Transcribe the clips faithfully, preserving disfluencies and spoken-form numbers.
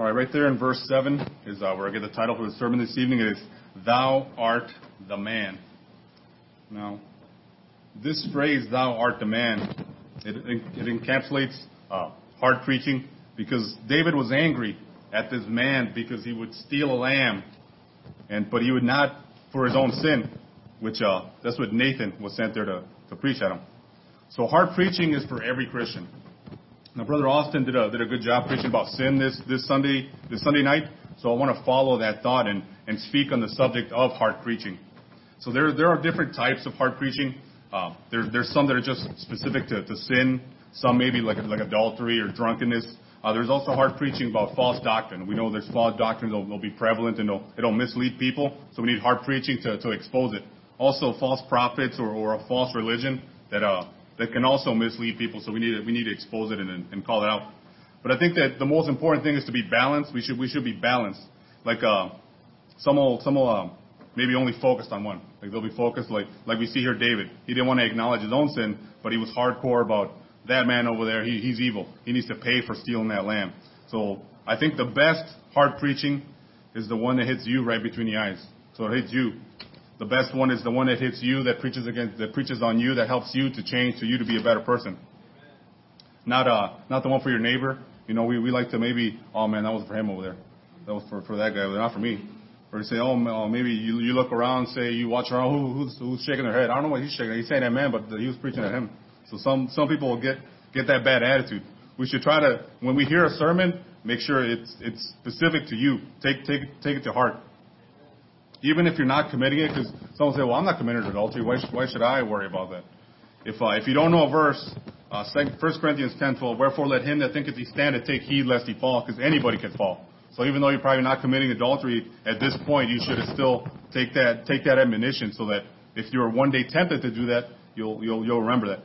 All right, right there in verse seven is uh, where I get the title for the sermon this evening. It is, Thou Art the Man. Now, this phrase, Thou Art the Man, it, it encapsulates uh, hard preaching because David was angry at this man because he would steal a lamb, and but he would not for his own sin, which uh, that's what Nathan was sent there to, to preach at him. So hard preaching is for every Christian. Now, Brother Austin did a did a good job preaching about sin this, this Sunday this Sunday night. So I want to follow that thought and, and speak on the subject of hard preaching. So there there are different types of hard preaching. Uh, there, there's some that are just specific to, to sin. Some maybe like like adultery or drunkenness. Uh, there's also hard preaching about false doctrine. We know there's false doctrine that'll, that'll be prevalent and it'll, it'll mislead people. So we need hard preaching to, to expose it. Also, false prophets or, or a false religion that uh that can also mislead people. So we need to, we need to expose it and, and call it out. But I think that the most important thing is to be balanced. We should we should be balanced. Like uh, some will some will um, maybe only focused on one. Like they'll be focused like like we see here David. He didn't want to acknowledge his own sin, but he was hardcore about that man over there. He, he's evil. He needs to pay for stealing that lamb. So I think the best hard preaching is the one that hits you right between the eyes. So it hits you. The best one is the one that hits you, that preaches against, that preaches on you, that helps you to change, to you to be a better person. Not uh, not the one for your neighbor. You know, we, we like to maybe, oh man, that was for him over there. That was for, for that guy over there, not for me. Or you say, oh, maybe you you look around, say you watch around, who, who's who's shaking their head? I don't know what he's shaking. He's saying that man, but he was preaching at him. So some some people will get get that bad attitude. We should try to, when we hear a sermon, make sure it's it's specific to you. Take take take it to heart. Even if you're not committing it, because someone will say, well, I'm not committing adultery. Why, sh- why should I worry about that? If uh, if you don't know a verse, uh, First Corinthians ten twelve, wherefore let him that thinketh he standeth take heed lest he fall, because anybody can fall. So even though you're probably not committing adultery at this point, you should still take that take that admonition so that if you're one day tempted to do that, you'll you'll you'll remember that.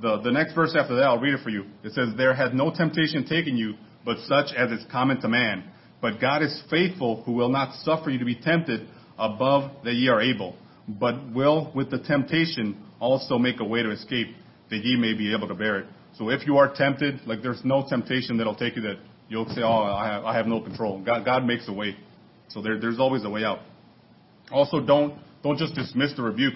The the next verse after that, I'll read it for you. It says, there hath no temptation taken you, but such as is common to man. But God is faithful, who will not suffer you to be tempted above that ye are able, but will with the temptation also make a way to escape, that ye may be able to bear it. So if you are tempted, like there's no temptation that'll take you that you'll say, oh, I have, I have no control. God, God makes a way. So there, there's always a way out. Also, don't don't just dismiss the rebuke.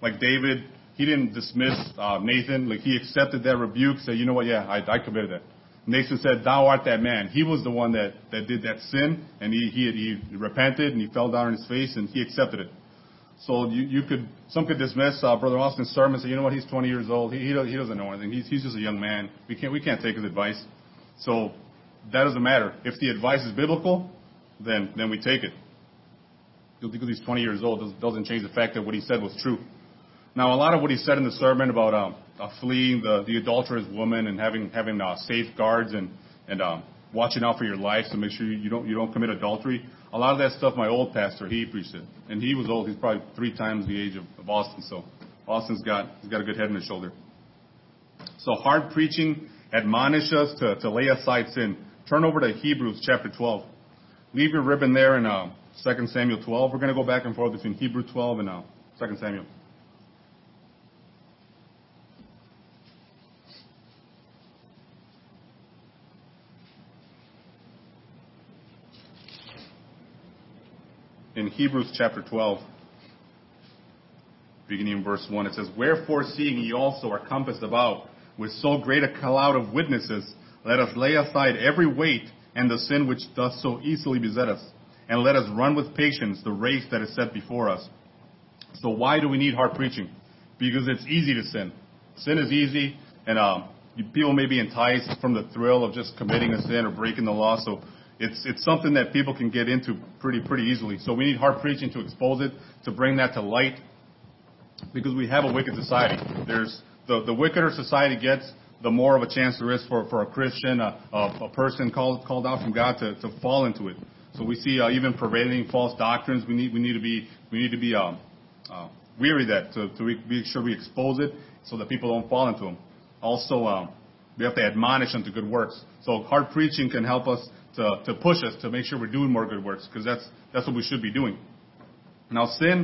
Like David, he didn't dismiss uh, Nathan. Like he accepted that rebuke, said, you know what, yeah, I, I committed that. Nathan said, thou art that man. He was the one that, that did that sin, and he, he he repented, and he fell down on his face, and he accepted it. So you, you could, some could dismiss uh, Brother Austin's sermon and say, you know what, he's twenty years old. He he doesn't know anything. He's, he's just a young man. We can't, we can't take his advice. So that doesn't matter. If the advice is biblical, then, then we take it. Because he's twenty years old doesn't change the fact that what he said was true. Now, a lot of what he said in the sermon about um, uh, fleeing the, the adulterous woman and having having uh, safeguards and and um, watching out for your life to make sure you, you don't you don't commit adultery. A lot of that stuff, my old pastor, he preached it, and he was old. He's probably three times the age of, of Austin. So Austin's got he's got a good head on his shoulder. So hard preaching admonish us to, to lay aside sin. Turn over to Hebrews chapter twelve. Leave your ribbon there in uh, Second Samuel twelve. We're going to go back and forth between Hebrews twelve and uh, Second Samuel. In Hebrews chapter twelve, beginning in verse one, it says, wherefore, seeing ye also are compassed about with so great a cloud of witnesses, let us lay aside every weight and the sin which doth so easily beset us, and let us run with patience the race that is set before us. So why do we need hard preaching? Because it's easy to sin. Sin is easy, and um, people may be enticed from the thrill of just committing a sin or breaking the law, so It's it's something that people can get into pretty pretty easily. So we need hard preaching to expose it, to bring that to light, because we have a wicked society. There's the, the wickeder society gets, the more of a chance there is for, for a Christian, a, a, a person called called out from God to, to fall into it. So we see uh, even prevailing false doctrines. We need we need to be we need to be um, uh, weary of that to to make sure we expose it so that people don't fall into them. Also, um, we have to admonish them to good works. So hard preaching can help us. To, to push us, to make sure we're doing more good works, because that's that's what we should be doing. Now, sin,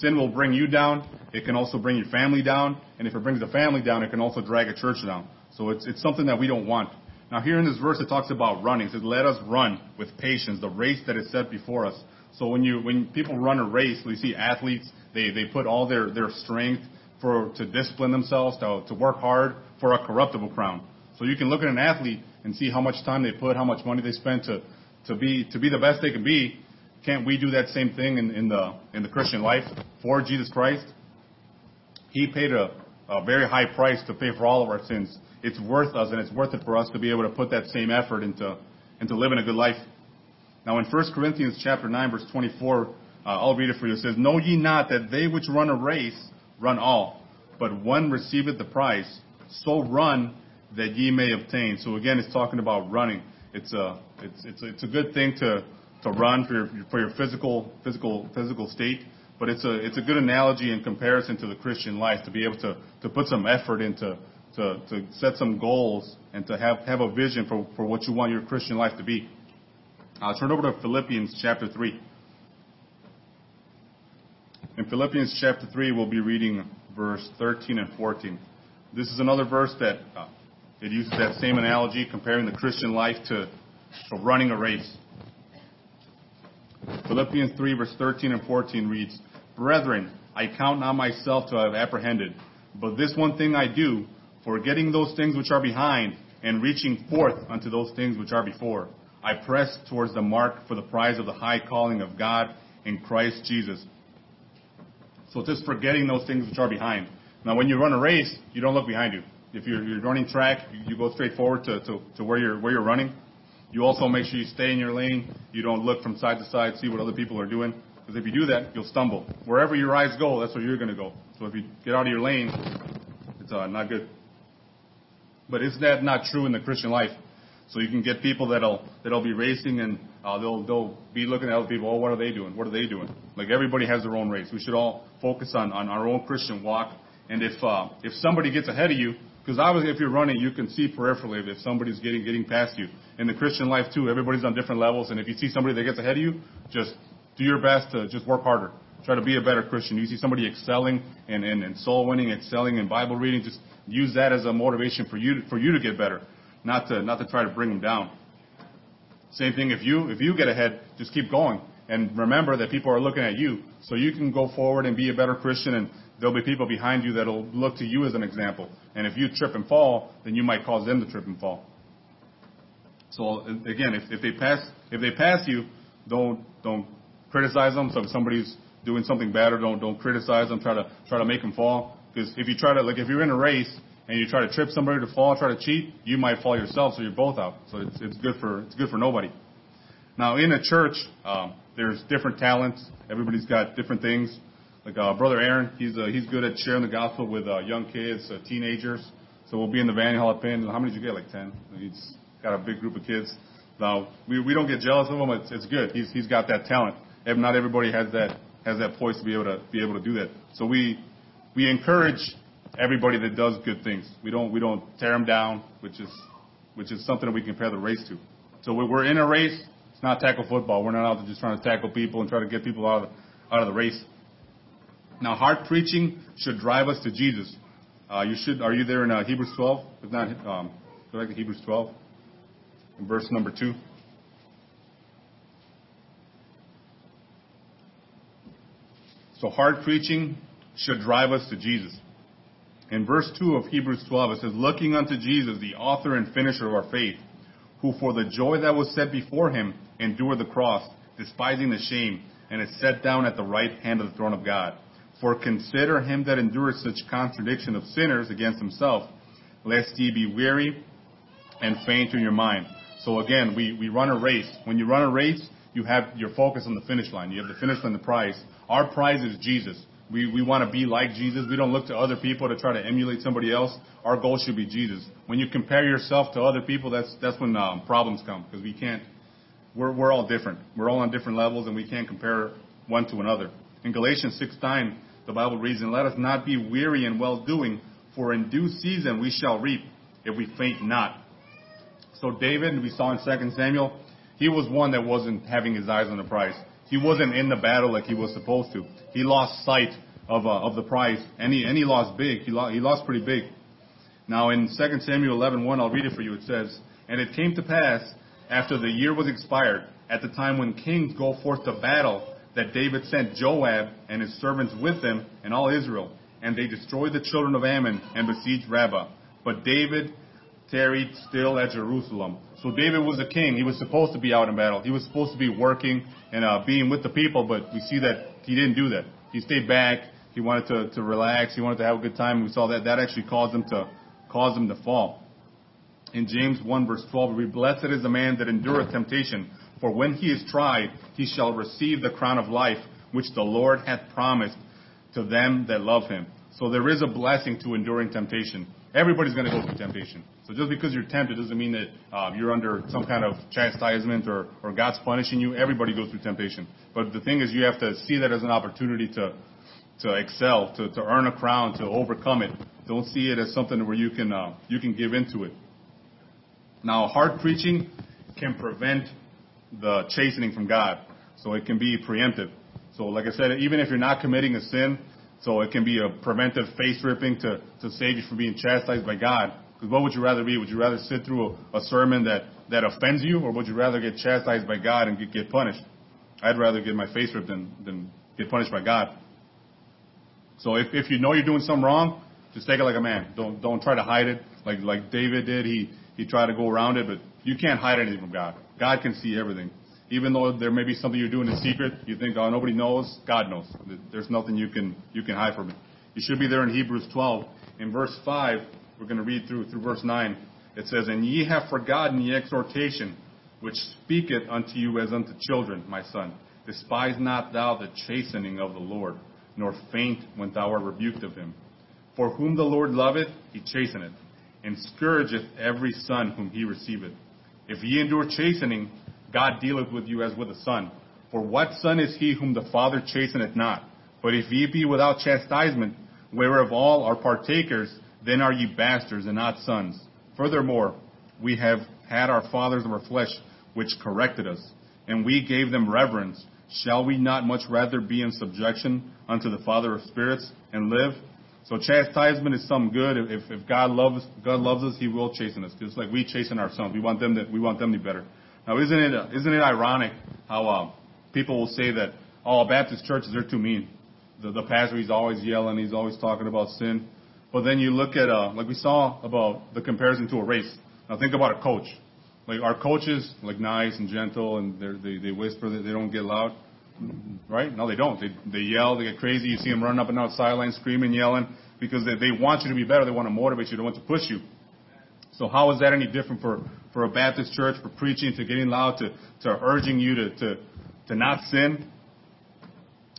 sin will bring you down. It can also bring your family down. And if it brings the family down, it can also drag a church down. So it's it's something that we don't want. Now here in this verse it talks about running. It says, let us run with patience the race that is set before us. So when you when people run a race, we see athletes, they, they put all their, their strength for to discipline themselves, to, to work hard for a corruptible crown. So you can look at an athlete and see how much time they put, how much money they spend to, to be to be the best they can be. Can't we do that same thing in, in the in the Christian life for Jesus Christ? He paid a, a very high price to pay for all of our sins. It's worth us, and it's worth it for us to be able to put that same effort into into living a good life. Now in First Corinthians chapter nine, verse twenty-four, uh, I'll read it for you. It says, know ye not that they which run a race run all, but one receiveth the prize. So run that ye may obtain. So again, it's talking about running. It's a it's it's it's a good thing to to run for your for your physical physical physical state, but it's a it's a good analogy in comparison to the Christian life to be able to, to put some effort into to, to set some goals and to have, have a vision for, for what you want your Christian life to be. I'll turn over to Philippians chapter three. In Philippians chapter three, we'll be reading verse thirteen and fourteen. This is another verse that uh, it uses that same analogy, comparing the Christian life to, to running a race. Philippians three, verse thirteen and fourteen reads, brethren, I count not myself to have apprehended, but this one thing I do, forgetting those things which are behind, and reaching forth unto those things which are before. I press towards the mark for the prize of the high calling of God in Christ Jesus. So just forgetting those things which are behind. Now when you run a race, you don't look behind you. If you're, you're running track, you go straight forward to, to, to where you're where you're running. You also make sure you stay in your lane. You don't look from side to side, see what other people are doing. Because if you do that, you'll stumble. Wherever your eyes go, that's where you're going to go. So if you get out of your lane, it's uh, not good. But isn't that not true in the Christian life? So you can get people that'll that'll be racing and uh, they'll they'll be looking at other people. Oh, what are they doing? What are they doing? Like everybody has their own race. We should all focus on, on our own Christian walk. And if uh, if somebody gets ahead of you, because obviously if you're running, you can see peripherally if somebody's getting getting past you. In the Christian life, too, everybody's on different levels. And if you see somebody that gets ahead of you, just do your best to just work harder. Try to be a better Christian. You see somebody excelling and, and, and soul winning, excelling in Bible reading, just use that as a motivation for you to, for you to get better, not to not to try to bring them down. Same thing if you if you get ahead, just keep going. And remember that people are looking at you. So you can go forward and be a better Christian, and there'll be people behind you that'll look to you as an example. And if you trip and fall, then you might cause them to trip and fall. So again, if, if they pass if they pass you, don't don't criticize them. So if somebody's doing something bad, or don't don't criticize them. Try to try to make them fall. Because if you try to like if you're in a race and you try to trip somebody to fall, try to cheat, you might fall yourself. So you're both out. So it's it's good for it's good for nobody. Now in a church, um, there's different talents. Everybody's got different things. Like uh, Brother Aaron, he's uh, he's good at sharing the gospel with uh, young kids, uh, teenagers. So we'll be in the van, he'll have pins. How many did you get? Like ten. He's got a big group of kids. Now we we don't get jealous of him. It's it's good. He's he's got that talent. If not everybody has that has that poise to be able to be able to do that. So we we encourage everybody that does good things. We don't we don't tear them down, which is which is something that we compare the race to. So we, we're in a race. It's not tackle football. We're not out there just trying to tackle people and try to get people out of out of the race. Now, hard preaching should drive us to Jesus. Uh, you should. Are you there in uh, Hebrews twelve? If not, um, go back to Hebrews twelve, in verse number two. So, hard preaching should drive us to Jesus. In verse two of Hebrews twelve, it says, looking unto Jesus, the author and finisher of our faith, who for the joy that was set before him endured the cross, despising the shame, and is set down at the right hand of the throne of God. For consider him that endureth such contradiction of sinners against himself, lest ye be weary and faint in your mind. So again, we, we run a race. When you run a race, you have your focus on the finish line. You have the finish line, the prize. Our prize is Jesus. We we want to be like Jesus. We don't look to other people to try to emulate somebody else. Our goal should be Jesus. When you compare yourself to other people, that's that's when um, problems come, because we can't. We're we're all different. We're all on different levels, and we can't compare one to another. In Galatians six nine. The Bible reads, and let us not be weary in well-doing, for in due season we shall reap, if we faint not. So David, we saw in Second Samuel, he was one that wasn't having his eyes on the prize. He wasn't in the battle like he was supposed to. He lost sight of uh, of the prize, and he, and he lost big. He, lo- he lost pretty big. Now in Second Samuel eleven one, I'll read it for you. It says, And it came to pass, after the year was expired, at the time when kings go forth to battle, that David sent Joab and his servants with him and all Israel, and they destroyed the children of Ammon and besieged Rabbah. But David tarried still at Jerusalem. So David was a king. He was supposed to be out in battle. He was supposed to be working and uh, being with the people, but we see that he didn't do that. He stayed back. He wanted to, to relax. He wanted to have a good time. We saw that that actually caused him to caused him to fall. In James one verse twelve, we read, "Blessed is the man that endureth temptation, for when he is tried, he shall receive the crown of life, which the Lord hath promised to them that love him." So there is a blessing to enduring temptation. Everybody's going to go through temptation. So just because you're tempted doesn't mean that uh, you're under some kind of chastisement or, or God's punishing you. Everybody goes through temptation. But the thing is, you have to see that as an opportunity to to excel, to, to earn a crown, to overcome it. Don't see it as something where you can uh, you can give into it. Now, hard preaching can prevent the chastening from God. So it can be preemptive. So like I said, even if you're not committing a sin, so it can be a preventive face-ripping to, to save you from being chastised by God. Because what would you rather be? Would you rather sit through a, a sermon that, that offends you, or would you rather get chastised by God and get, get punished? I'd rather get my face ripped than, than get punished by God. So if, if you know you're doing something wrong, just take it like a man. Don't don't try to hide it like like David did. He, he tried to go around it, but you can't hide anything from God. God can see everything. Even though there may be something you're doing in secret, you think, oh, nobody knows, God knows. There's nothing you can you can hide from it. You should be there in Hebrews twelve. In verse five, we're going to read through through verse nine. It says, "And ye have forgotten the exhortation, which speaketh unto you as unto children, my son. Despise not thou the chastening of the Lord, nor faint when thou art rebuked of him. For whom the Lord loveth, he chasteneth, and scourgeth every son whom he receiveth. If ye endure chastening, God dealeth with you as with a son. For what son is he whom the Father chasteneth not? But if ye be without chastisement, whereof all are partakers, then are ye bastards and not sons. Furthermore, we have had our fathers of our flesh, which corrected us, and we gave them reverence. Shall we not much rather be in subjection unto the Father of spirits, and live?" So chastisement is something good. If, if God loves God loves us, He will chasten us, just like we chasten our sons. We want them to we want them to be better. Now, isn't it uh, isn't it ironic how uh, people will say that, oh, Baptist churches are too mean. The, the pastor, he's always yelling, he's always talking about sin. But then you look at, uh, like we saw about the comparison to a race. Now, think about a coach. Like, our coaches, like, nice and gentle, and they they whisper, that they don't get loud, right? No, they don't. They they yell, they get crazy. You see them running up and down the sideline, screaming, yelling, because they, they want you to be better. They want to motivate you. They want to push you. So how is that any different for for a Baptist church, for preaching, to getting loud, to, to urging you to, to, to not sin?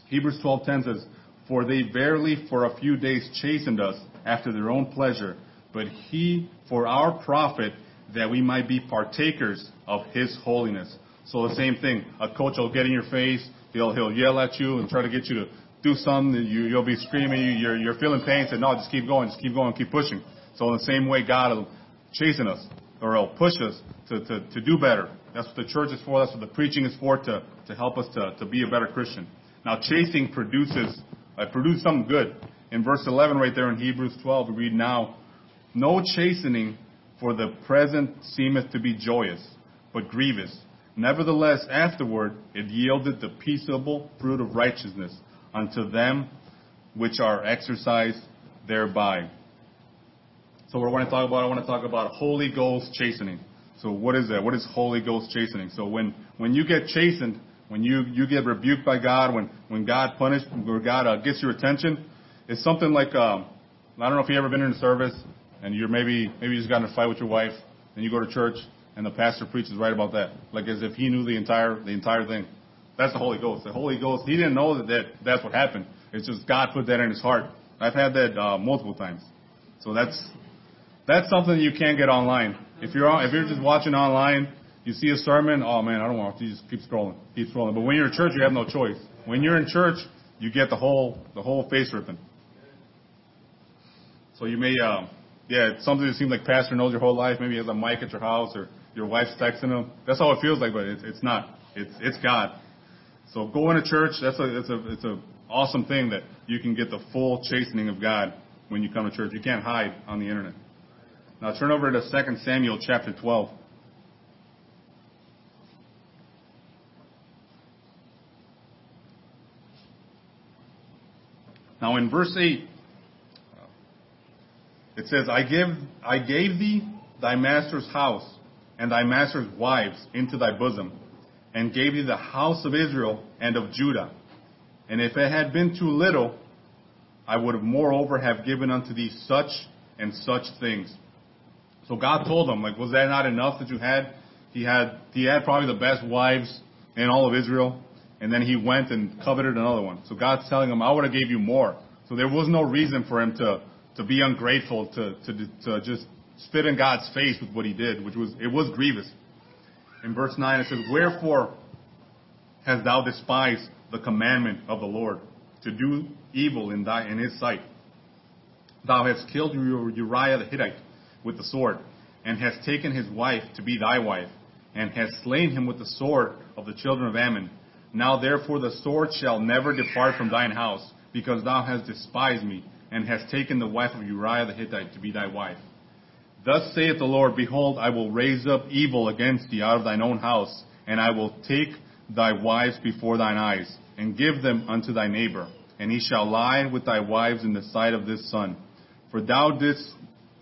Hebrews twelve ten says, "For they verily for a few days chastened us after their own pleasure, but he for our profit, that we might be partakers of his holiness." So the same thing. A coach will get in your face, he'll he'll yell at you and try to get you to do something, you, you'll be screaming, you, you're, you're feeling pain, so no, just keep going, just keep going, keep pushing. So in the same way, God will chasten us, or it'll push us to, to, to do better. That's what the church is for. That's what the preaching is for, to, to help us to, to be a better Christian. Now, chastening produces uh, produces something good. In verse eleven right there in Hebrews twelve, we read, "Now, no chastening for the present seemeth to be joyous, but grievous. Nevertheless, afterward, it yielded the peaceable fruit of righteousness unto them which are exercised thereby." So what I want to talk about, I want to talk about Holy Ghost chastening. So what is that? What is Holy Ghost chastening? So when, when you get chastened, when you, you get rebuked by God, when, when God punished, when God uh, gets your attention, it's something like, um, I don't know if you've ever been in a service, and you're maybe, maybe you just got in a fight with your wife, and you go to church, and the pastor preaches right about that. Like as if he knew the entire, the entire thing. That's the Holy Ghost. The Holy Ghost, he didn't know that, that that's what happened. It's just God put that in his heart. I've had that uh, multiple times. So that's... That's something you can't get online. If you're on, if you're just watching online, you see a sermon, oh man, I don't want to, you just keep scrolling, keep scrolling. But when you're in church, you have no choice. When you're in church, you get the whole the whole face ripping. So you may, um, yeah, it's something that seems like pastor knows your whole life. Maybe he has a mic at your house, or your wife's texting him. That's how it feels like, but it's it's not. It's it's God. So going to church, that's a it's a it's a awesome thing that you can get the full chastening of God when you come to church. You can't hide on the internet. Now turn over to Second Samuel chapter twelve. Now in verse eight, it says, I give, I gave thee thy master's house and thy master's wives into thy bosom, and gave thee the house of Israel and of Judah. And if it had been too little, I would moreover have given unto thee such and such things. So God told them, like, was that not enough that you had? He had he had probably the best wives in all of Israel, and then he went and coveted another one. So God's telling him, I would have gave you more. So there was no reason for him to, to be ungrateful, to, to to just spit in God's face with what he did, which was, it was grievous. In verse nine it says, wherefore hast thou despised the commandment of the Lord, to do evil in thy in his sight? Thou hast killed Uriah the Hittite with the sword, and hast taken his wife to be thy wife, and hast slain him with the sword of the children of Ammon. Now therefore the sword shall never depart from thine house, because thou hast despised me, and hast taken the wife of Uriah the Hittite to be thy wife. Thus saith the Lord, behold, I will raise up evil against thee out of thine own house, and I will take thy wives before thine eyes, and give them unto thy neighbor, and he shall lie with thy wives in the sight of this sun. For thou didst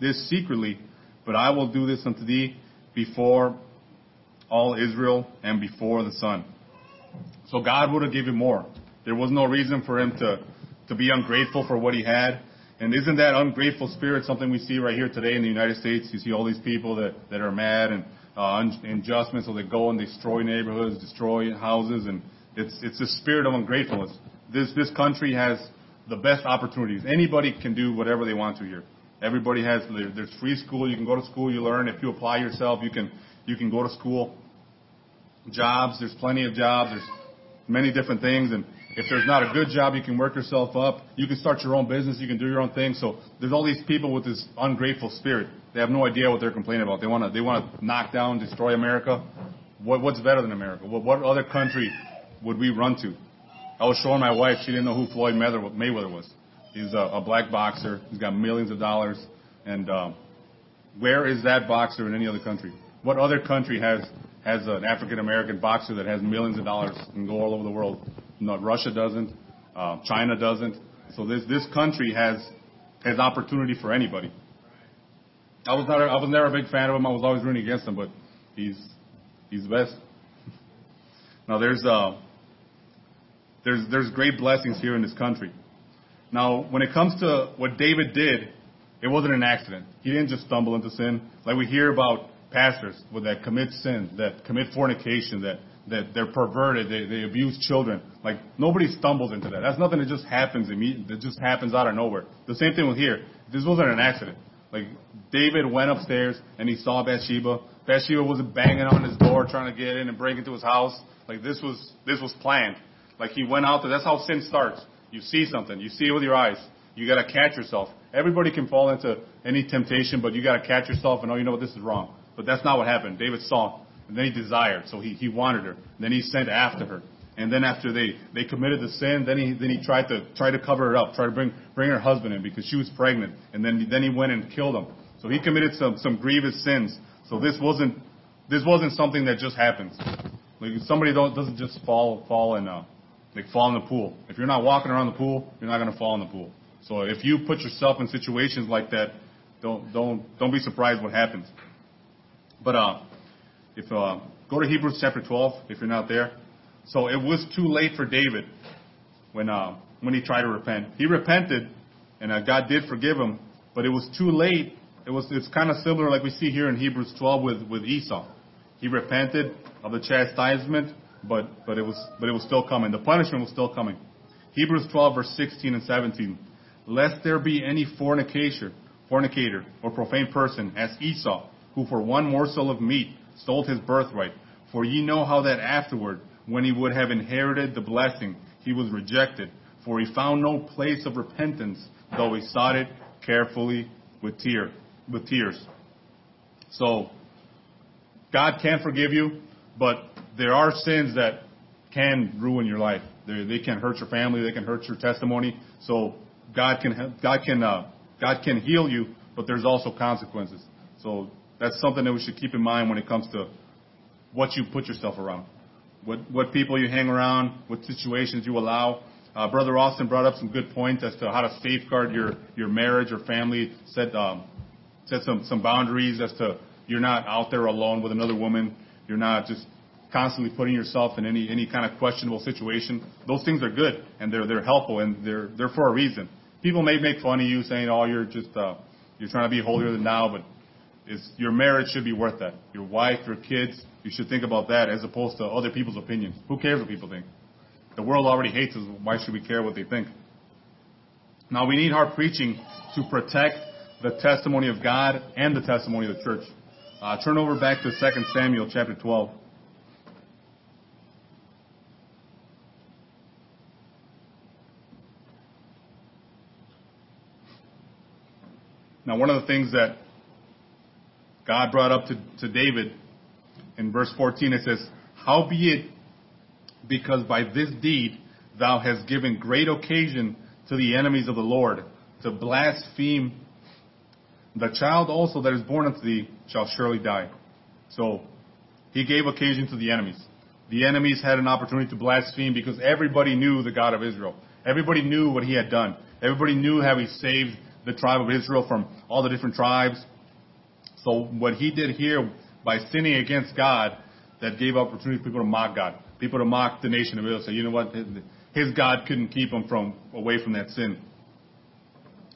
this secretly, but I will do this unto thee before all Israel and before the sun. So God would have given more. There was no reason for him to, to be ungrateful for what he had. And isn't that ungrateful spirit something we see right here today in the United States? You see all these people that, that are mad and uh, unjust, so they go and destroy neighborhoods, destroy houses, and it's it's the spirit of ungratefulness. This this country has the best opportunities. Anybody can do whatever they want to here. Everybody has, there's free school, you can go to school, you learn. If you apply yourself, you can you can go to school. Jobs, there's plenty of jobs, there's many different things, and if there's not a good job, you can work yourself up, you can start your own business, you can do your own thing. So there's all these people with this ungrateful spirit. They have no idea what they're complaining about. They want to they want to knock down, destroy America. What what's better than America? What what other country would we run to? I was showing my wife, she didn't know who Floyd Mayweather was. He's a, a black boxer. He's got millions of dollars. And um, where is that boxer in any other country? What other country has has an African-American boxer that has millions of dollars and go all over the world? No, Russia doesn't. Uh, China doesn't. So this this country has has opportunity for anybody. I was not a, I was never a big fan of him. I was always rooting against him, but he's he's the best. Now there's uh there's there's great blessings here in this country. Now, when it comes to what David did, it wasn't an accident. He didn't just stumble into sin. Like we hear about pastors that commit sins, that commit fornication, that, that they're perverted, they, they abuse children. Like, nobody stumbles into that. That's nothing that just happens immediately, that just happens out of nowhere. The same thing with here. This wasn't an accident. Like, David went upstairs and he saw Bathsheba. Bathsheba wasn't banging on his door trying to get in and break into his house. Like, this was this was planned. Like, he went out there. That's how sin starts. You see something. You see it with your eyes. You got to catch yourself. Everybody can fall into any temptation, but you got to catch yourself and, oh, you know what, this is wrong. But that's not what happened. David saw, and then he desired. So he, he wanted her. Then he sent after her. And then after they, they committed the sin, then he then he tried to try to cover it up, try to bring bring her husband in because she was pregnant. And then then he went and killed him. So he committed some, some grievous sins. So this wasn't this wasn't something that just happens. Like somebody don't, doesn't just fall fall in. Uh, Like fall in the pool. If you're not walking around the pool, you're not going to fall in the pool. So if you put yourself in situations like that, don't don't don't be surprised what happens. But uh, if uh, go to Hebrews chapter twelve if you're not there. So it was too late for David when uh, when he tried to repent. He repented, and uh, God did forgive him. But it was too late. It was it's kind of similar like we see here in Hebrews twelve with with Esau. He repented of the chastisement. But but it was but it was still coming. The punishment was still coming. Hebrews twelve, verse sixteen and seventeen. Lest there be any fornicator, fornicator or profane person, as Esau, who for one morsel of meat sold his birthright. For ye know how that afterward, when he would have inherited the blessing, he was rejected. For he found no place of repentance, though he sought it carefully with tear, with tears. So, God can forgive you, but there are sins that can ruin your life. They, they can hurt your family. They can hurt your testimony. So God can God can uh, God can heal you, but there's also consequences. So that's something that we should keep in mind when it comes to what you put yourself around, what what people you hang around, what situations you allow. Uh, Brother Austin brought up some good points as to how to safeguard your, your marriage or family, set um, set some, some boundaries as to you're not out there alone with another woman. You're not just constantly putting yourself in any, any kind of questionable situation. Those things are good, and they're they're helpful, and they're they're for a reason. People may make fun of you saying, "Oh, you're just uh, you're trying to be holier than thou," but it's, your marriage should be worth that. Your wife, your kids, you should think about that as opposed to other people's opinions. Who cares what people think? The world already hates us. Why should we care what they think? Now, we need hard preaching to protect the testimony of God and the testimony of the church. Uh, turn over back to Second Samuel chapter twelve. Now, one of the things that God brought up to, to David in verse fourteen, it says, "Howbeit, because by this deed thou hast given great occasion to the enemies of the Lord to blaspheme, the child also that is born unto thee shall surely die." So he gave occasion to the enemies. The enemies had an opportunity to blaspheme because everybody knew the God of Israel. Everybody knew what he had done. Everybody knew how he saved the tribe of Israel from all the different tribes. So what he did here by sinning against God, that gave opportunity for people to mock God, people to mock the nation of Israel. Say, you know what, his God couldn't keep him from away from that sin.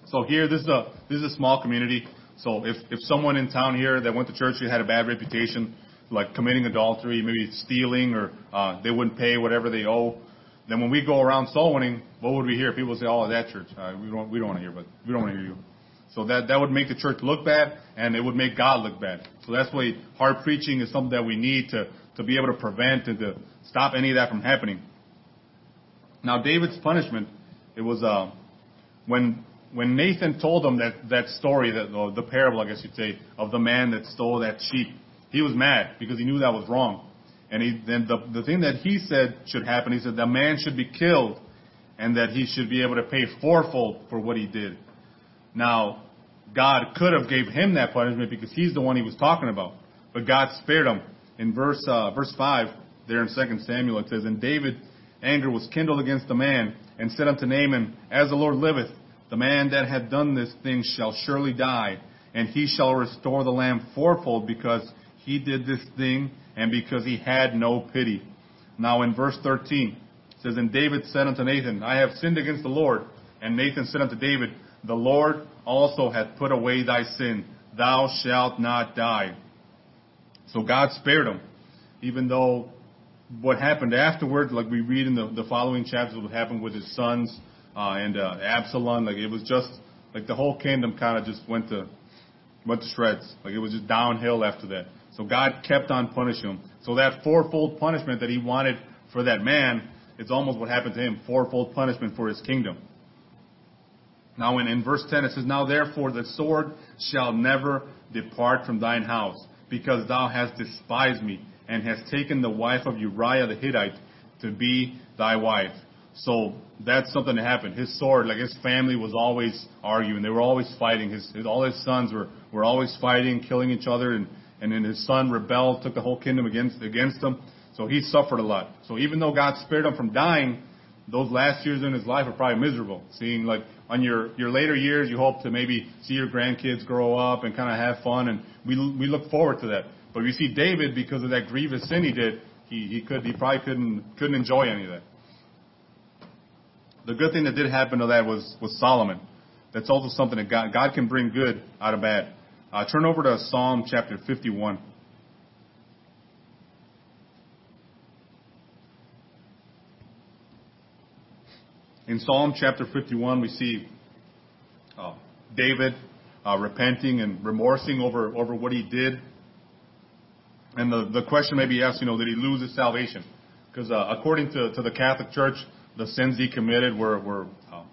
So here, this is a this is a small community. So if if someone in town here that went to church had a bad reputation, like committing adultery, maybe stealing, or uh, they wouldn't pay whatever they owe, then when we go around soul winning, what would we hear? People say, "Oh, that church, uh, we don't we don't want to hear, but we don't want to hear you." So that, that would make the church look bad, and it would make God look bad. So that's why hard preaching is something that we need to, to be able to prevent and to stop any of that from happening. Now, David's punishment, it was uh, when when Nathan told him that, that story, that the parable, I guess you'd say, of the man that stole that sheep. He was mad because he knew that was wrong. And he, then the, the thing that he said should happen, he said the man should be killed and that he should be able to pay fourfold for what he did. Now, God could have gave him that punishment because he's the one he was talking about. But God spared him. In verse uh, verse five, there in Second Samuel, it says, "And David's anger was kindled against the man, and said unto Naaman, As the Lord liveth, the man that hath done this thing shall surely die, and he shall restore the lamb fourfold, because he did this thing, and because he had no pity." Now in verse thirteen, it says, "And David said unto Nathan, I have sinned against the Lord. And Nathan said unto David, The Lord also hath put away thy sin. Thou shalt not die." So God spared him, even though what happened afterwards, like we read in the, the following chapters, what happened with his sons uh, and uh, Absalom, like it was just like the whole kingdom kind of just went to went to shreds. Like it was just downhill after that. So God kept on punishing him. So that fourfold punishment that he wanted for that man, it's almost what happened to him, fourfold punishment for his kingdom. Now in, in verse ten, it says, "Now therefore the sword shall never depart from thine house, because thou hast despised me, and hast taken the wife of Uriah the Hittite to be thy wife." So that's something that happened. His sword, like his family was always arguing. They were always fighting. His, his all his sons were, were always fighting, killing each other, and, and then his son rebelled, took the whole kingdom against against him. So he suffered a lot. So even though God spared him from dying, those last years in his life were probably miserable. Seeing like on your, your later years, you hope to maybe see your grandkids grow up and kind of have fun, and we we look forward to that. But we see David, because of that grievous sin he did, he he could he probably couldn't couldn't enjoy any of that. The good thing that did happen to that was was Solomon. That's also something that God God can bring good out of bad. Uh, turn over to Psalm chapter fifty-one. In Psalm chapter fifty-one, we see uh, David uh, repenting and remorsing over, over what he did. And the, the question may be asked, you know, did he lose his salvation? Because uh, according to, to the Catholic Church, the sins he committed were, were uh,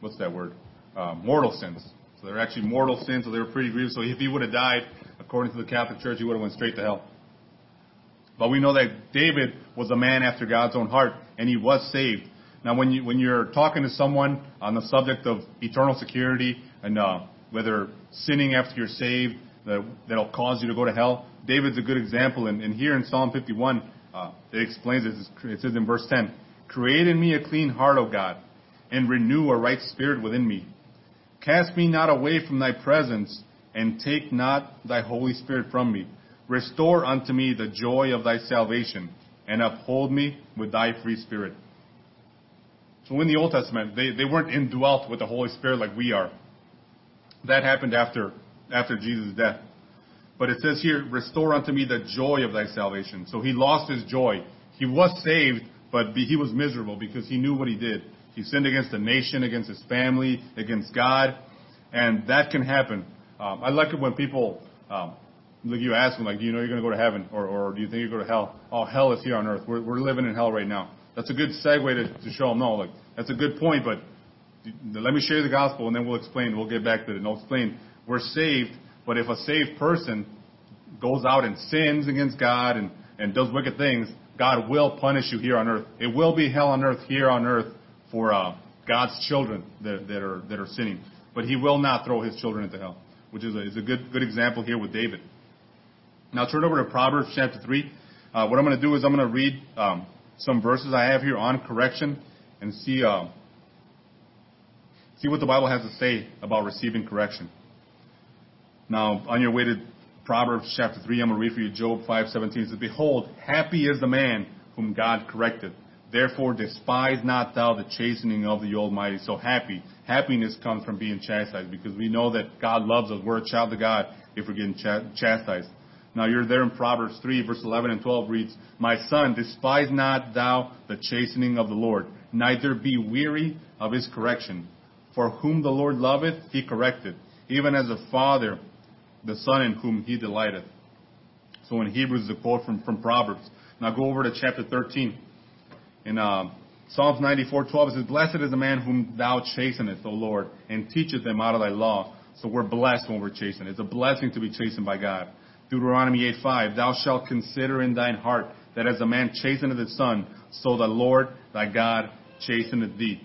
what's that word? Uh, mortal sins. So they were actually mortal sins, so they were pretty grievous. So if he would have died, according to the Catholic Church, he would have went straight to hell. But we know that David was a man after God's own heart, and he was saved. Now, when you when you're talking to someone on the subject of eternal security and uh, whether sinning after you're saved that that'll cause you to go to hell, David's a good example. And, and here in Psalm fifty-one, uh, it explains it. It says in verse ten, Create in me a clean heart, O God, and renew a right spirit within me. Cast me not away from thy presence, and take not thy Holy Spirit from me. Restore unto me the joy of thy salvation, and uphold me with thy free spirit. So in the Old Testament, they, they weren't indwelt with the Holy Spirit like we are. That happened after after Jesus' death. But it says here, restore unto me the joy of thy salvation. So he lost his joy. He was saved, but he was miserable because he knew what he did. He sinned against the nation, against his family, against God. And that can happen. Um, I like it when people, um, like you ask them, like, do you know you're going to go to heaven? Or, or do you think you're going to hell? Oh, hell is here on earth. We're, we're living in hell right now. That's a good segue to, to show them, no, like, that's a good point, but let me share the gospel and then we'll explain. We'll get back to it and I'll explain. We're saved, but if a saved person goes out and sins against God and, and does wicked things, God will punish you here on earth. It will be hell on earth here on earth for uh, God's children that, that are that are sinning. But he will not throw his children into hell, which is a, is a good good example here with David. Now turn over to Proverbs chapter three. Uh, what I'm going to do is I'm going to read um, some verses I have here on correction and see uh, see what the Bible has to say about receiving correction. Now, on your way to Proverbs chapter three, I'm going to read for you Job five seventeen. It says, behold, happy is the man whom God corrected. Therefore despise not thou the chastening of the Almighty. So happy. Happiness comes from being chastised because we know that God loves us. We're a child of God if we're getting ch- chastised. Now you're there in Proverbs three, verse eleven and twelve reads, my son, despise not thou the chastening of the Lord, neither be weary of his correction. For whom the Lord loveth, he correcteth, even as a father the son in whom he delighteth. So in Hebrews, the quote from, from Proverbs. Now go over to chapter thirteen. In uh, Psalms ninety-four twelve, it says, blessed is the man whom thou chastenest, O Lord, and teacheth them out of thy law. So we're blessed when we're chastened. It's a blessing to be chastened by God. Deuteronomy eight five, thou shalt consider in thine heart that as a man chasteneth his son, so the Lord thy God chasteneth thee.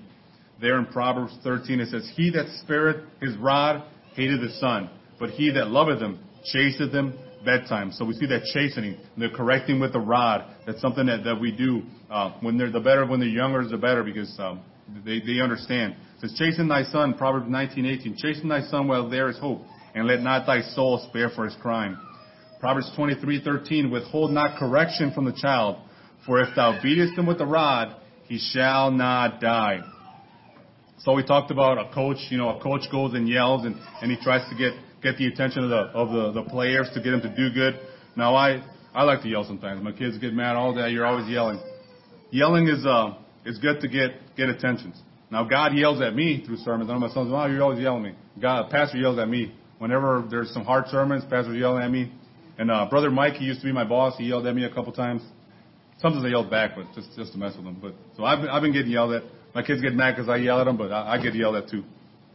There in Proverbs thirteen, it says, he that spareth his rod hated his son, but he that loveth them chaseth them bedtime. So we see that chastening, the correcting with the rod. That's something that, that we do. Uh, when they're the better, when they're younger is the better because um, they, they understand. It says, chasten thy son, Proverbs nineteen eighteen. Chasten thy son while there is hope, and let not thy soul spare for his crime. Proverbs twenty-three thirteen, withhold not correction from the child, for if thou beatest him with the rod, he shall not die. So we talked about a coach. You know, a coach goes and yells, and, and he tries to get Get the attention of the of the, the players to get them to do good. Now, I, I like to yell sometimes. My kids get mad all day. You're always yelling. Yelling is uh is good to get, get attention. Now, God yells at me through sermons. I know my sons, oh, you're always yelling at me. God, Pastor yells at me. Whenever there's some hard sermons, Pastor's yelling at me. And uh, Brother Mike, he used to be my boss. He yelled at me a couple times. Sometimes I yelled back, but just, just to mess with him. But so I've been, I've been getting yelled at. My kids get mad because I yell at them, but I, I get yelled at too.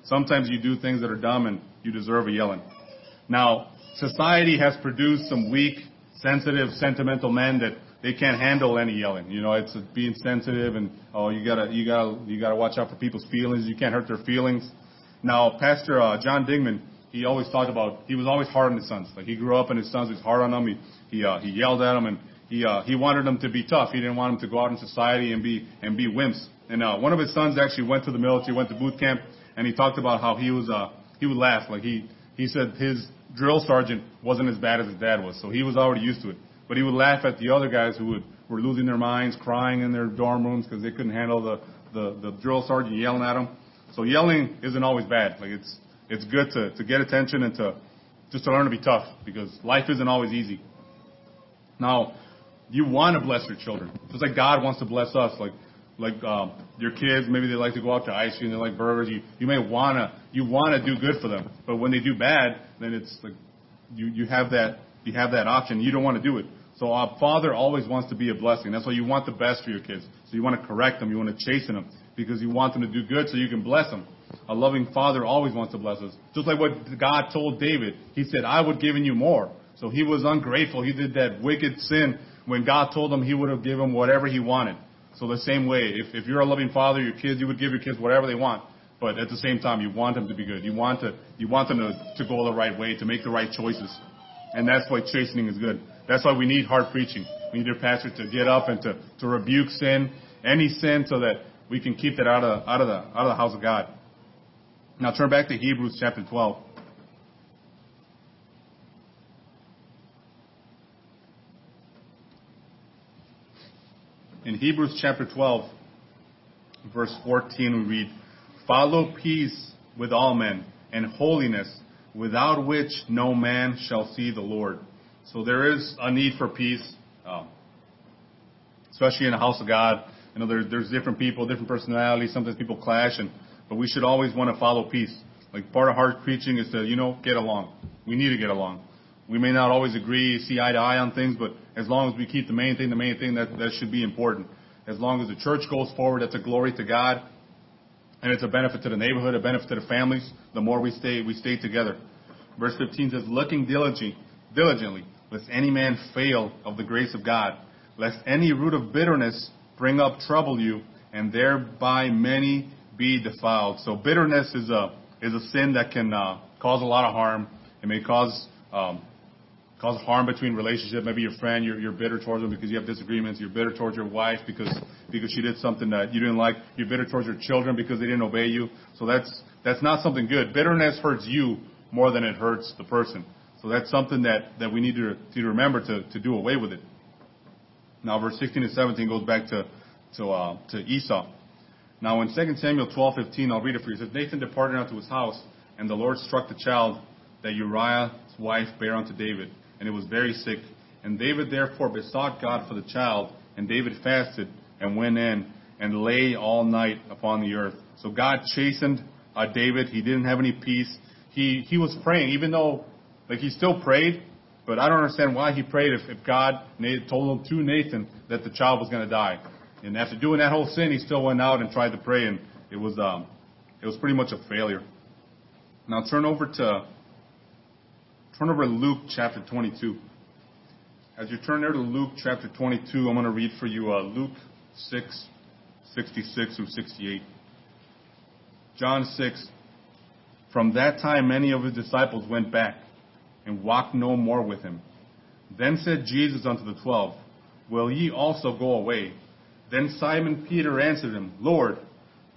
Sometimes you do things that are dumb and you deserve a yelling. Now, society has produced some weak, sensitive, sentimental men that they can't handle any yelling. You know, it's being sensitive and, oh, you gotta, you gotta, you gotta watch out for people's feelings. You can't hurt their feelings. Now, Pastor uh, John Dingman, he always talked about, he was always hard on his sons. Like, he grew up and his sons was hard on them. He, he, uh, he yelled at them and he, uh, he wanted them to be tough. He didn't want them to go out in society and be, and be wimps. And, uh, one of his sons actually went to the military, went to boot camp. And he talked about how he was, uh, he would laugh. Like he, he said his drill sergeant wasn't as bad as his dad was. So he was already used to it. But he would laugh at the other guys who would, were losing their minds, crying in their dorm rooms because they couldn't handle the, the, the drill sergeant yelling at them. So yelling isn't always bad. Like it's, it's good to, to get attention and to, just to learn to be tough because life isn't always easy. Now, you want to bless your children. Just like God wants to bless us. Like, Like um, your kids, maybe they like to go out to ice cream, they like burgers. You you may wanna you wanna do good for them, but when they do bad, then it's like you, you have that you have that option. You don't want to do it. So our Father always wants to be a blessing. That's why you want the best for your kids. So you want to correct them, you want to chasten them because you want them to do good so you can bless them. A loving Father always wants to bless us. Just like what God told David, He said, "I would give you more." So he was ungrateful. He did that wicked sin when God told him He would have given him whatever he wanted. So the same way, if, if you're a loving father, your kids, you would give your kids whatever they want. But at the same time, you want them to be good. You want to you want them to, to go the right way, to make the right choices. And that's why chastening is good. That's why we need hard preaching. We need your pastor to get up and to, to rebuke sin any sin so that we can keep that out of, out of the out of the house of God. Now turn back to Hebrews chapter twelve. In Hebrews chapter twelve, verse fourteen, we read, "Follow peace with all men, and holiness, without which no man shall see the Lord." So there is a need for peace, um, especially in the house of God. You know, there, there's different people, different personalities. Sometimes people clash, and but we should always want to follow peace. Like, part of hard preaching is to, you know, get along. We need to get along. We may not always agree, see eye to eye on things, but as long as we keep the main thing, the main thing, that, that should be important. As long as the church goes forward, that's a glory to God, and it's a benefit to the neighborhood, a benefit to the families, the more we stay we stay together. Verse fifteen says, "Looking diligently, lest any man fail of the grace of God, lest any root of bitterness bring up trouble you, and thereby many be defiled." So bitterness is a is a sin that can uh, cause a lot of harm. It may cause um, cause harm between relationships. Maybe your friend, you're, you're bitter towards them because you have disagreements. You're bitter towards your wife because because she did something that you didn't like. You're bitter towards your children because they didn't obey you. So that's that's not something good. Bitterness hurts you more than it hurts the person. So that's something that, that we need to, to remember to, to do away with it. Now verse sixteen and seventeen goes back to to, uh, to Esau. Now in Second Samuel twelve fifteen, I'll read it for you. It says, "Nathan departed unto his house, and the Lord struck the child that Uriah's wife bare unto David, and it was very sick. And David therefore besought God for the child, and David fasted, and went in, and lay all night upon the earth." So God chastened uh, David. He didn't have any peace. He he was praying, even though, like, he still prayed, but I don't understand why he prayed if, if God told him to Nathan that the child was going to die. And after doing that whole sin, he still went out and tried to pray, and it was um, it was pretty much a failure. Now turn over to... Turn over to Luke chapter twenty-two. As you turn there to Luke chapter twenty-two, I'm going to read for you uh, Luke six, sixty-six through sixty-eight. John six, "From that time many of his disciples went back and walked no more with him. Then said Jesus unto the twelve, Will ye also go away? Then Simon Peter answered him, Lord,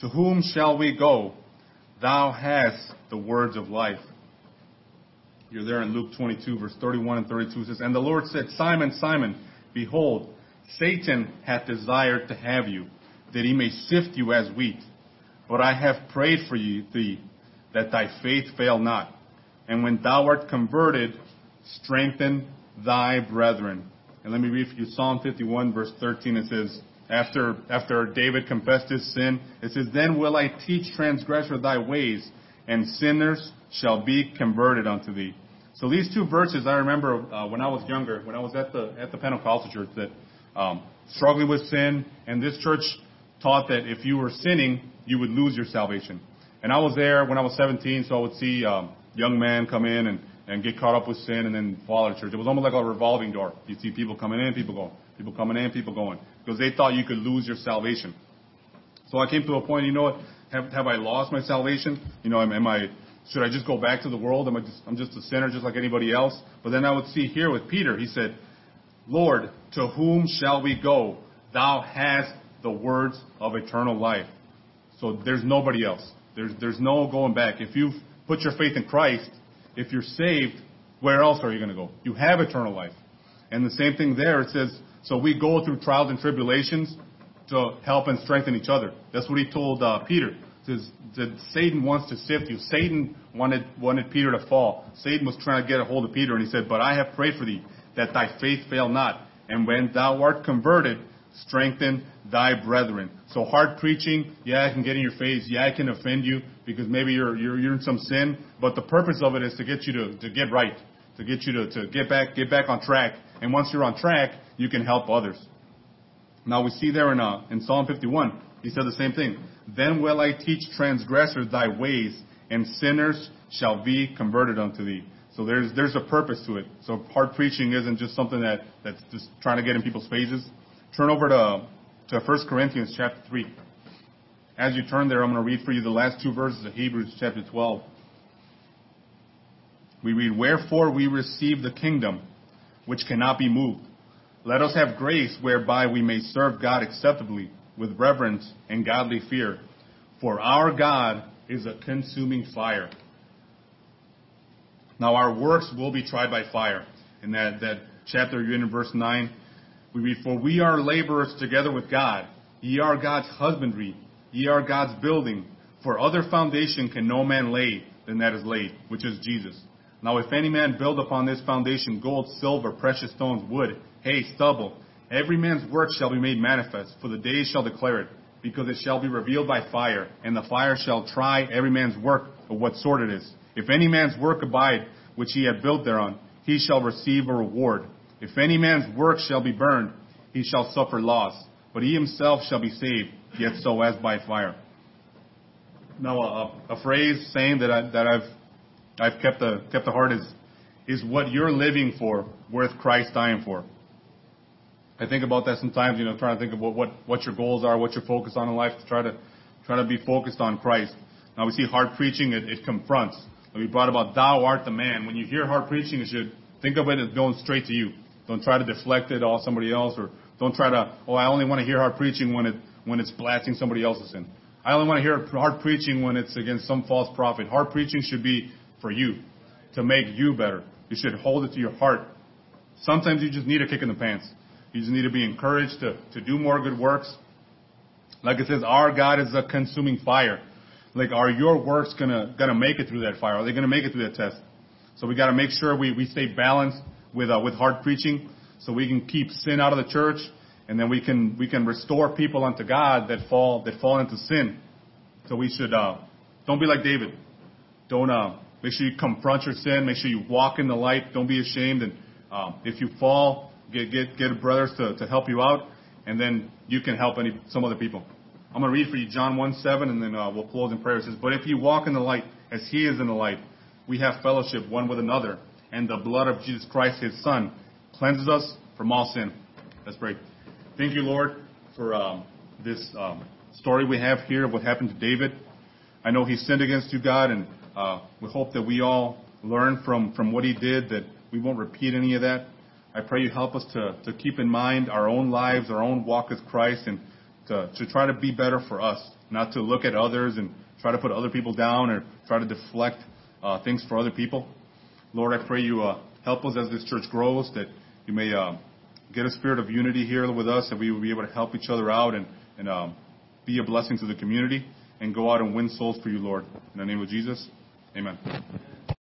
to whom shall we go? Thou hast the words of life." You're there in Luke twenty-two, verse thirty-one and thirty-two. It says, "And the Lord said, Simon, Simon, behold, Satan hath desired to have you, that he may sift you as wheat. But I have prayed for thee, that thy faith fail not. And when thou art converted, strengthen thy brethren." And let me read for you Psalm fifty-one, verse thirteen. It says, after, after David confessed his sin, it says, "Then will I teach transgressor thy ways, and sinners shall be converted unto thee." So these two verses, I remember uh, when I was younger, when I was at the at the Pentecostal church, that um, struggling with sin, and this church taught that if you were sinning, you would lose your salvation. And I was there when I was seventeen, so I would see um, young men come in and, and get caught up with sin and then fall out of church. It was almost like a revolving door. You'd see people coming in, people going, people coming in, people going, because they thought you could lose your salvation. So I came to a point, you know what, have, have I lost my salvation? You know, am, am I... Should I just go back to the world? Am I just, I'm just a sinner just like anybody else. But then I would see here with Peter, he said, Lord, to whom shall we go? Thou hast the words of eternal life. So there's nobody else. There's there's no going back. If you've put your faith in Christ, if you're saved, where else are you going to go? You have eternal life. And the same thing there, it says, so we go through trials and tribulations to help and strengthen each other. That's what he told uh, Peter. That Satan wants to sift you. Satan wanted wanted Peter to fall. Satan was trying to get a hold of Peter, and he said, "But I have prayed for thee, that thy faith fail not. And when thou art converted, strengthen thy brethren." So hard preaching, yeah, it can get in your face. Yeah, it can offend you because maybe you're you're, you're in some sin. But the purpose of it is to get you to, to get right, to get you to, to get back get back on track. And once you're on track, you can help others. Now we see there in uh, in Psalm fifty-one, he said the same thing. Then will I teach transgressors thy ways, and sinners shall be converted unto thee. So there's there's a purpose to it. So hard preaching isn't just something that, that's just trying to get in people's faces. Turn over to, to First Corinthians chapter three. As you turn there, I'm going to read for you the last two verses of Hebrews chapter twelve. We read, "Wherefore we receive the kingdom, which cannot be moved. Let us have grace whereby we may serve God acceptably with reverence and godly fear, for our God is a consuming fire. Now our works will be tried by fire. In that, that chapter, you're in verse nine, we read, for we are laborers together with God. Ye are God's husbandry. Ye are God's building. For other foundation can no man lay than that is laid, which is Jesus. Now if any man build upon this foundation gold, silver, precious stones, wood, hay, stubble, every man's work shall be made manifest, for the day shall declare it, because it shall be revealed by fire, and the fire shall try every man's work of what sort it is. If any man's work abide, which he hath built thereon, he shall receive a reward. If any man's work shall be burned, he shall suffer loss, but he himself shall be saved, yet so as by fire. Now, a, a phrase saying that I, that I've I've kept the kept the heart is is what you're living for worth Christ dying for. I think about that sometimes, you know, trying to think of what, what, what your goals are, what you're focused on in life, to try to try to be focused on Christ. Now we see hard preaching, it, it confronts. We brought about thou art the man. When you hear hard preaching, you should think of it as going straight to you. Don't try to deflect it off somebody else, or don't try to, oh, I only want to hear hard preaching when it when it's blasting somebody else's sin. I only want to hear hard preaching when it's against some false prophet. Hard preaching should be for you, to make you better. You should hold it to your heart. Sometimes you just need a kick in the pants. You just need to be encouraged to, to do more good works. Like it says, our God is a consuming fire. Like, are your works gonna gonna make it through that fire? Are they gonna make it through that test? So we gotta make sure we, we stay balanced with uh, with hard preaching, so we can keep sin out of the church, and then we can we can restore people unto God that fall that fall into sin. So we should uh, don't be like David. Don't uh, make sure you confront your sin. Make sure you walk in the light. Don't be ashamed. And uh, if you fall, get get get brothers to, to help you out, and then you can help any some other people. I'm going to read for you John one seven, and then uh, we'll close in prayer. It says, but if you walk in the light as he is in the light, we have fellowship one with another, and the blood of Jesus Christ, his son, cleanses us from all sin. Let's pray. Thank you, Lord, for um, this um, story we have here of what happened to David. I know he sinned against you, God, and uh, we hope that we all learn from, from what he did, that we won't repeat any of that. I pray you help us to, to keep in mind our own lives, our own walk with Christ, and To, to try to be better for us, not to look at others and try to put other people down or try to deflect uh, things for other people. Lord, I pray you uh, help us as this church grows, that you may uh, get a spirit of unity here with us, that we will be able to help each other out and, and um, be a blessing to the community and go out and win souls for you, Lord. In the name of Jesus, amen.